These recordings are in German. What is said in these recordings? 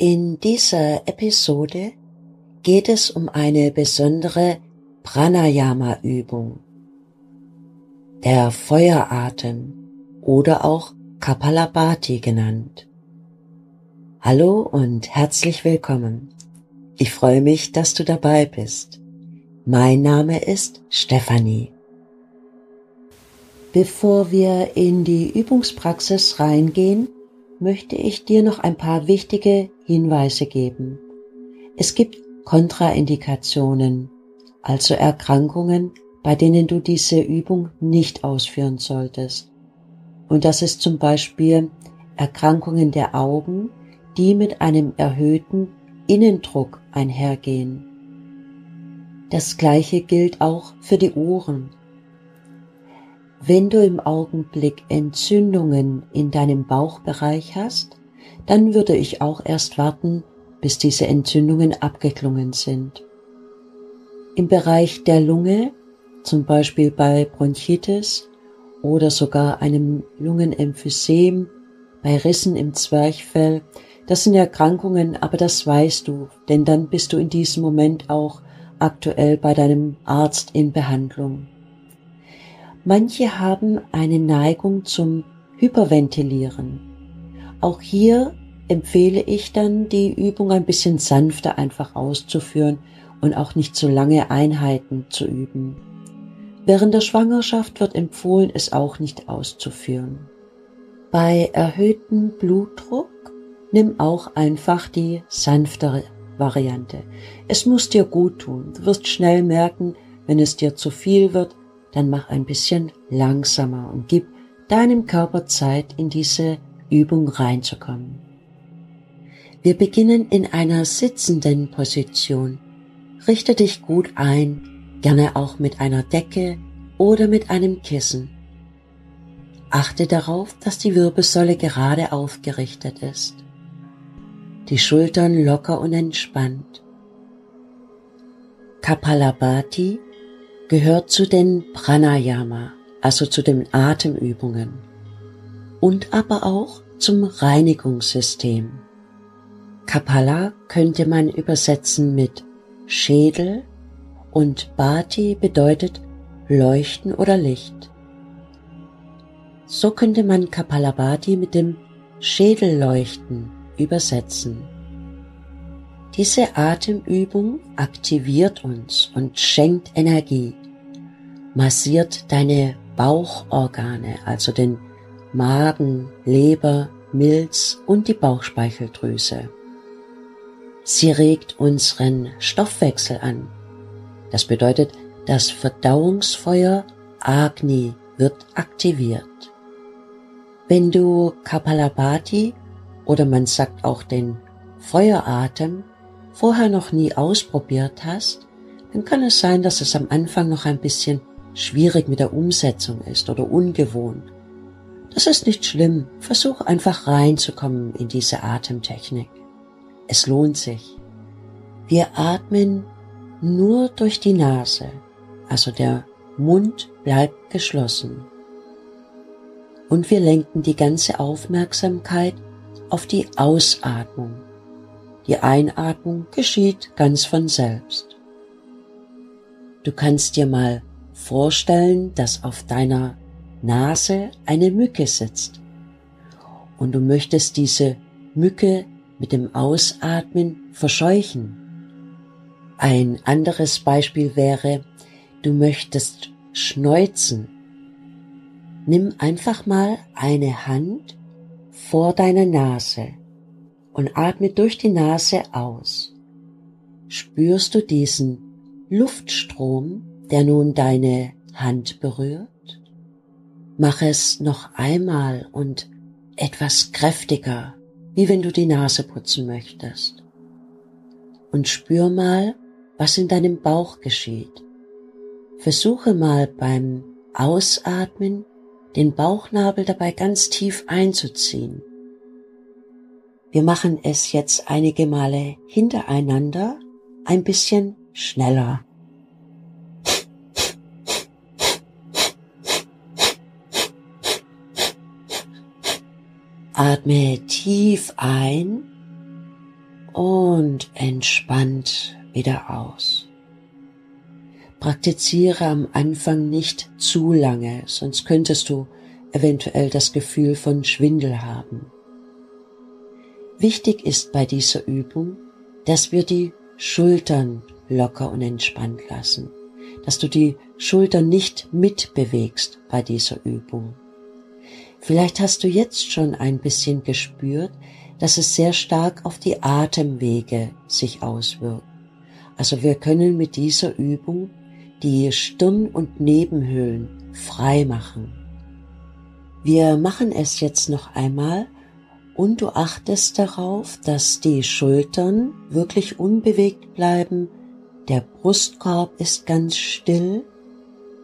In dieser Episode geht es um eine besondere Pranayama-Übung, der Feueratem oder auch Kapalabhati genannt. Hallo und herzlich willkommen. Ich freue mich, dass du dabei bist. Mein Name ist Stefanie. Bevor wir in die Übungspraxis reingehen, möchte ich dir noch ein paar wichtige Hinweise geben. Es gibt Kontraindikationen, also Erkrankungen, bei denen du diese Übung nicht ausführen solltest. Und das ist zum Beispiel Erkrankungen der Augen, die mit einem erhöhten Innendruck einhergehen. Das Gleiche gilt auch für die Ohren. Wenn du im Augenblick Entzündungen in deinem Bauchbereich hast, dann würde ich auch erst warten, bis diese Entzündungen abgeklungen sind. Im Bereich der Lunge, zum Beispiel bei Bronchitis oder sogar einem Lungenemphysem, bei Rissen im Zwerchfell, das sind Erkrankungen, aber das weißt du, denn dann bist du in diesem Moment auch aktuell bei deinem Arzt in Behandlung. Manche haben eine Neigung zum Hyperventilieren. Auch hier empfehle ich dann, die Übung ein bisschen sanfter einfach auszuführen und auch nicht so lange Einheiten zu üben. Während der Schwangerschaft wird empfohlen, es auch nicht auszuführen. Bei erhöhtem Blutdruck nimm auch einfach die sanftere Variante. Es muss dir gut tun. Du wirst schnell merken, wenn es dir zu viel wird, dann mach ein bisschen langsamer und gib deinem Körper Zeit, in diese Übung reinzukommen. Wir beginnen in einer sitzenden Position. Richte dich gut ein, gerne auch mit einer Decke oder mit einem Kissen. Achte darauf, dass die Wirbelsäule gerade aufgerichtet ist. Die Schultern locker und entspannt. Kapalabhati gehört zu den Pranayama, also zu den Atemübungen und aber auch zum Reinigungssystem. Kapala könnte man übersetzen mit Schädel und Bhati bedeutet Leuchten oder Licht. So könnte man Kapalabhati mit dem Schädelleuchten übersetzen. Diese Atemübung aktiviert uns und schenkt Energie, massiert deine Bauchorgane, also den Magen, Leber, Milz und die Bauchspeicheldrüse. Sie regt unseren Stoffwechsel an. Das bedeutet, das Verdauungsfeuer Agni wird aktiviert. Wenn du Kapalabhati oder man sagt auch den Feueratem vorher noch nie ausprobiert hast, dann kann es sein, dass es am Anfang noch ein bisschen schwierig mit der Umsetzung ist oder ungewohnt. Das ist nicht schlimm, versuch einfach reinzukommen in diese Atemtechnik. Es lohnt sich. Wir atmen nur durch die Nase, also der Mund bleibt geschlossen. Und wir lenken die ganze Aufmerksamkeit auf die Ausatmung. Die Einatmung geschieht ganz von selbst. Du kannst dir mal vorstellen, dass auf deiner Nase eine Mücke sitzt und du möchtest diese Mücke mit dem Ausatmen verscheuchen. Ein anderes Beispiel wäre, du möchtest schneuzen. Nimm einfach mal eine Hand vor deiner Nase und atme durch die Nase aus. Spürst du diesen Luftstrom, der nun deine Hand berührt? Mach es noch einmal und etwas kräftiger, wie wenn du die Nase putzen möchtest. Und spür mal, was in deinem Bauch geschieht. Versuche mal beim Ausatmen, den Bauchnabel dabei ganz tief einzuziehen. Wir machen es jetzt einige Male hintereinander, ein bisschen schneller. Atme tief ein und entspannt wieder aus. Praktiziere am Anfang nicht zu lange, sonst könntest du eventuell das Gefühl von Schwindel haben. Wichtig ist bei dieser Übung, dass wir die Schultern locker und entspannt lassen, dass du die Schultern nicht mitbewegst bei dieser Übung. Vielleicht hast du jetzt schon ein bisschen gespürt, dass es sehr stark auf die Atemwege sich auswirkt. Also wir können mit dieser Übung die Stirn und Nebenhöhlen frei machen. Wir machen es jetzt noch einmal und du achtest darauf, dass die Schultern wirklich unbewegt bleiben, der Brustkorb ist ganz still,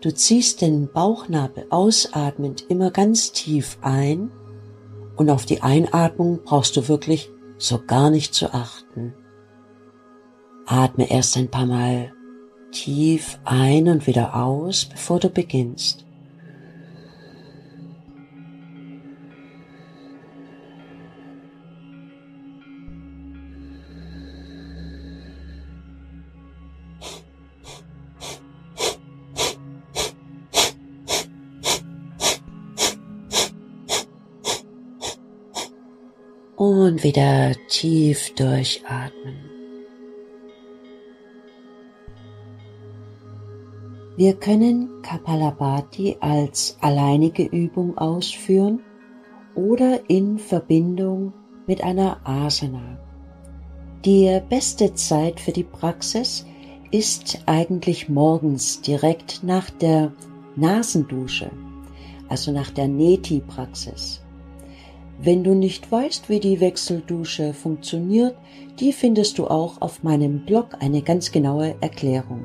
du ziehst den Bauchnabel ausatmend immer ganz tief ein und auf die Einatmung brauchst du wirklich so gar nicht zu achten. Atme erst ein paar Mal tief ein und wieder aus, bevor du beginnst. Und wieder tief durchatmen. Wir können Kapalabhati als alleinige Übung ausführen oder in Verbindung mit einer Asana. Die beste Zeit für die Praxis ist eigentlich morgens direkt nach der Nasendusche, also nach der Neti-Praxis. Wenn du nicht weißt, wie die Wechseldusche funktioniert, die findest du auch auf meinem Blog eine ganz genaue Erklärung.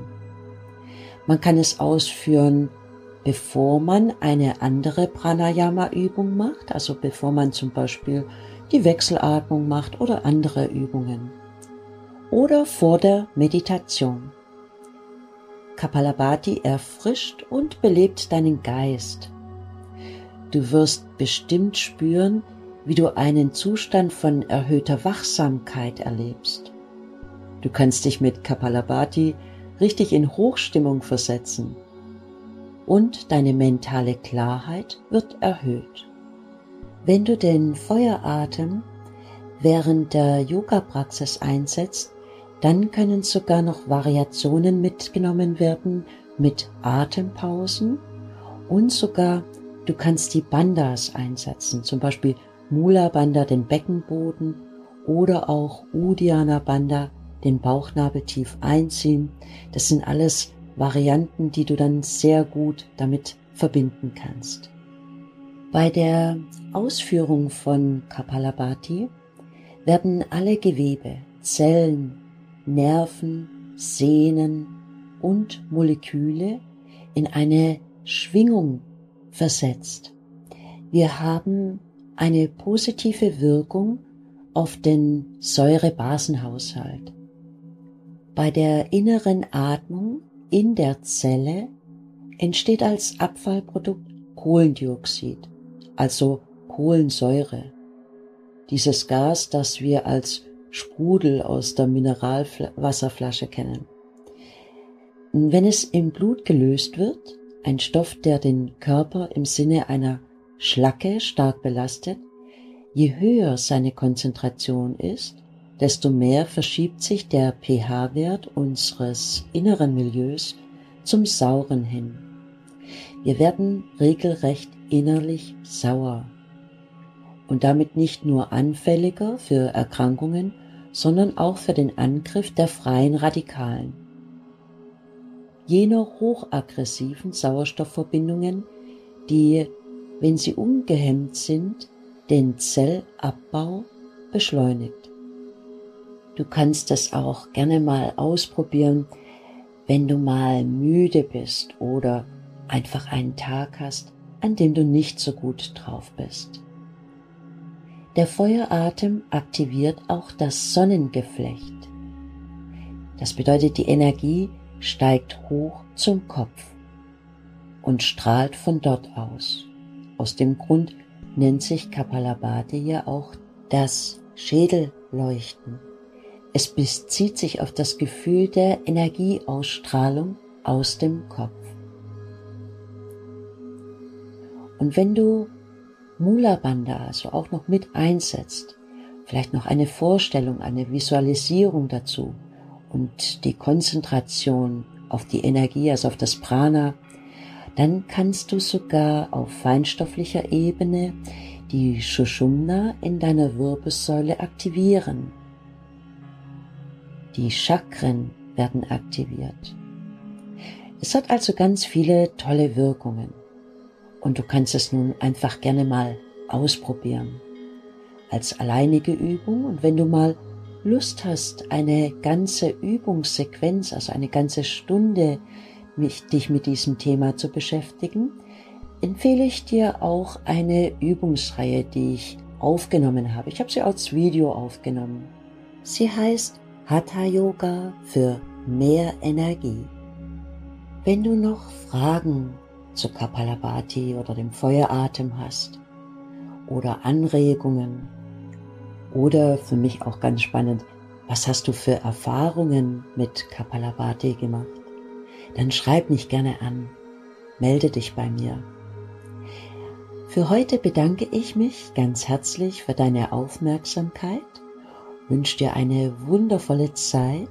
Man kann es ausführen, bevor man eine andere Pranayama-Übung macht, also bevor man zum Beispiel die Wechselatmung macht oder andere Übungen. Oder vor der Meditation. Kapalabhati erfrischt und belebt deinen Geist. Du wirst bestimmt spüren, wie du einen Zustand von erhöhter Wachsamkeit erlebst. Du kannst dich mit Kapalabhati richtig in Hochstimmung versetzen und deine mentale Klarheit wird erhöht. Wenn du den Feueratem während der Yoga-Praxis einsetzt, dann können sogar noch Variationen mitgenommen werden mit Atempausen und sogar du kannst die Bandhas einsetzen, zum Beispiel Mula-Bandha, den Beckenboden oder auch Uddiyana-Bandha, den Bauchnabel tief einziehen. Das sind alles Varianten, die du dann sehr gut damit verbinden kannst. Bei der Ausführung von Kapalabhati werden alle Gewebe, Zellen, Nerven, Sehnen und Moleküle in eine Schwingung versetzt. Wir haben eine positive Wirkung auf den Säurebasenhaushalt. Bei der inneren Atmung in der Zelle entsteht als Abfallprodukt Kohlendioxid, also Kohlensäure. Dieses Gas, das wir als Sprudel aus der Mineralwasserflasche kennen. Wenn es im Blut gelöst wird, ein Stoff, der den Körper im Sinne einer Schlacke stark belastet, je höher seine Konzentration ist, desto mehr verschiebt sich der pH-Wert unseres inneren Milieus zum Sauren hin. Wir werden regelrecht innerlich sauer und damit nicht nur anfälliger für Erkrankungen, sondern auch für den Angriff der freien Radikalen. Jener hochaggressiven Sauerstoffverbindungen, die, wenn sie ungehemmt sind, den Zellabbau beschleunigt. Du kannst das auch gerne mal ausprobieren, wenn du mal müde bist oder einfach einen Tag hast, an dem du nicht so gut drauf bist. Der Feueratem aktiviert auch das Sonnengeflecht. Das bedeutet, die Energie steigt hoch zum Kopf und strahlt von dort aus. Aus dem Grund nennt sich Kapalabhati ja auch das Schädelleuchten. Es bezieht sich auf das Gefühl der Energieausstrahlung aus dem Kopf. Und wenn du Mula-Bandha also auch noch mit einsetzt, vielleicht noch eine Vorstellung, eine Visualisierung dazu und die Konzentration auf die Energie, also auf das Prana, dann kannst du sogar auf feinstofflicher Ebene die Shushumna in deiner Wirbelsäule aktivieren. Die Chakren werden aktiviert. Es hat also ganz viele tolle Wirkungen. Und du kannst es nun einfach gerne mal ausprobieren. Als alleinige Übung, und wenn du mal Lust hast, eine ganze Übungssequenz, also eine ganze Stunde, dich mit diesem Thema zu beschäftigen, empfehle ich dir auch eine Übungsreihe, die ich aufgenommen habe. Ich habe sie als Video aufgenommen. Sie heißt Hatha Yoga für mehr Energie. Wenn du noch Fragen zu Kapalabhati oder dem Feueratem hast oder Anregungen oder für mich auch ganz spannend, was hast du für Erfahrungen mit Kapalabhati gemacht? Dann schreib mich gerne an, melde dich bei mir. Für heute bedanke ich mich ganz herzlich für deine Aufmerksamkeit, wünsche dir eine wundervolle Zeit.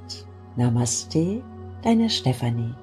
Namaste, deine Stefanie.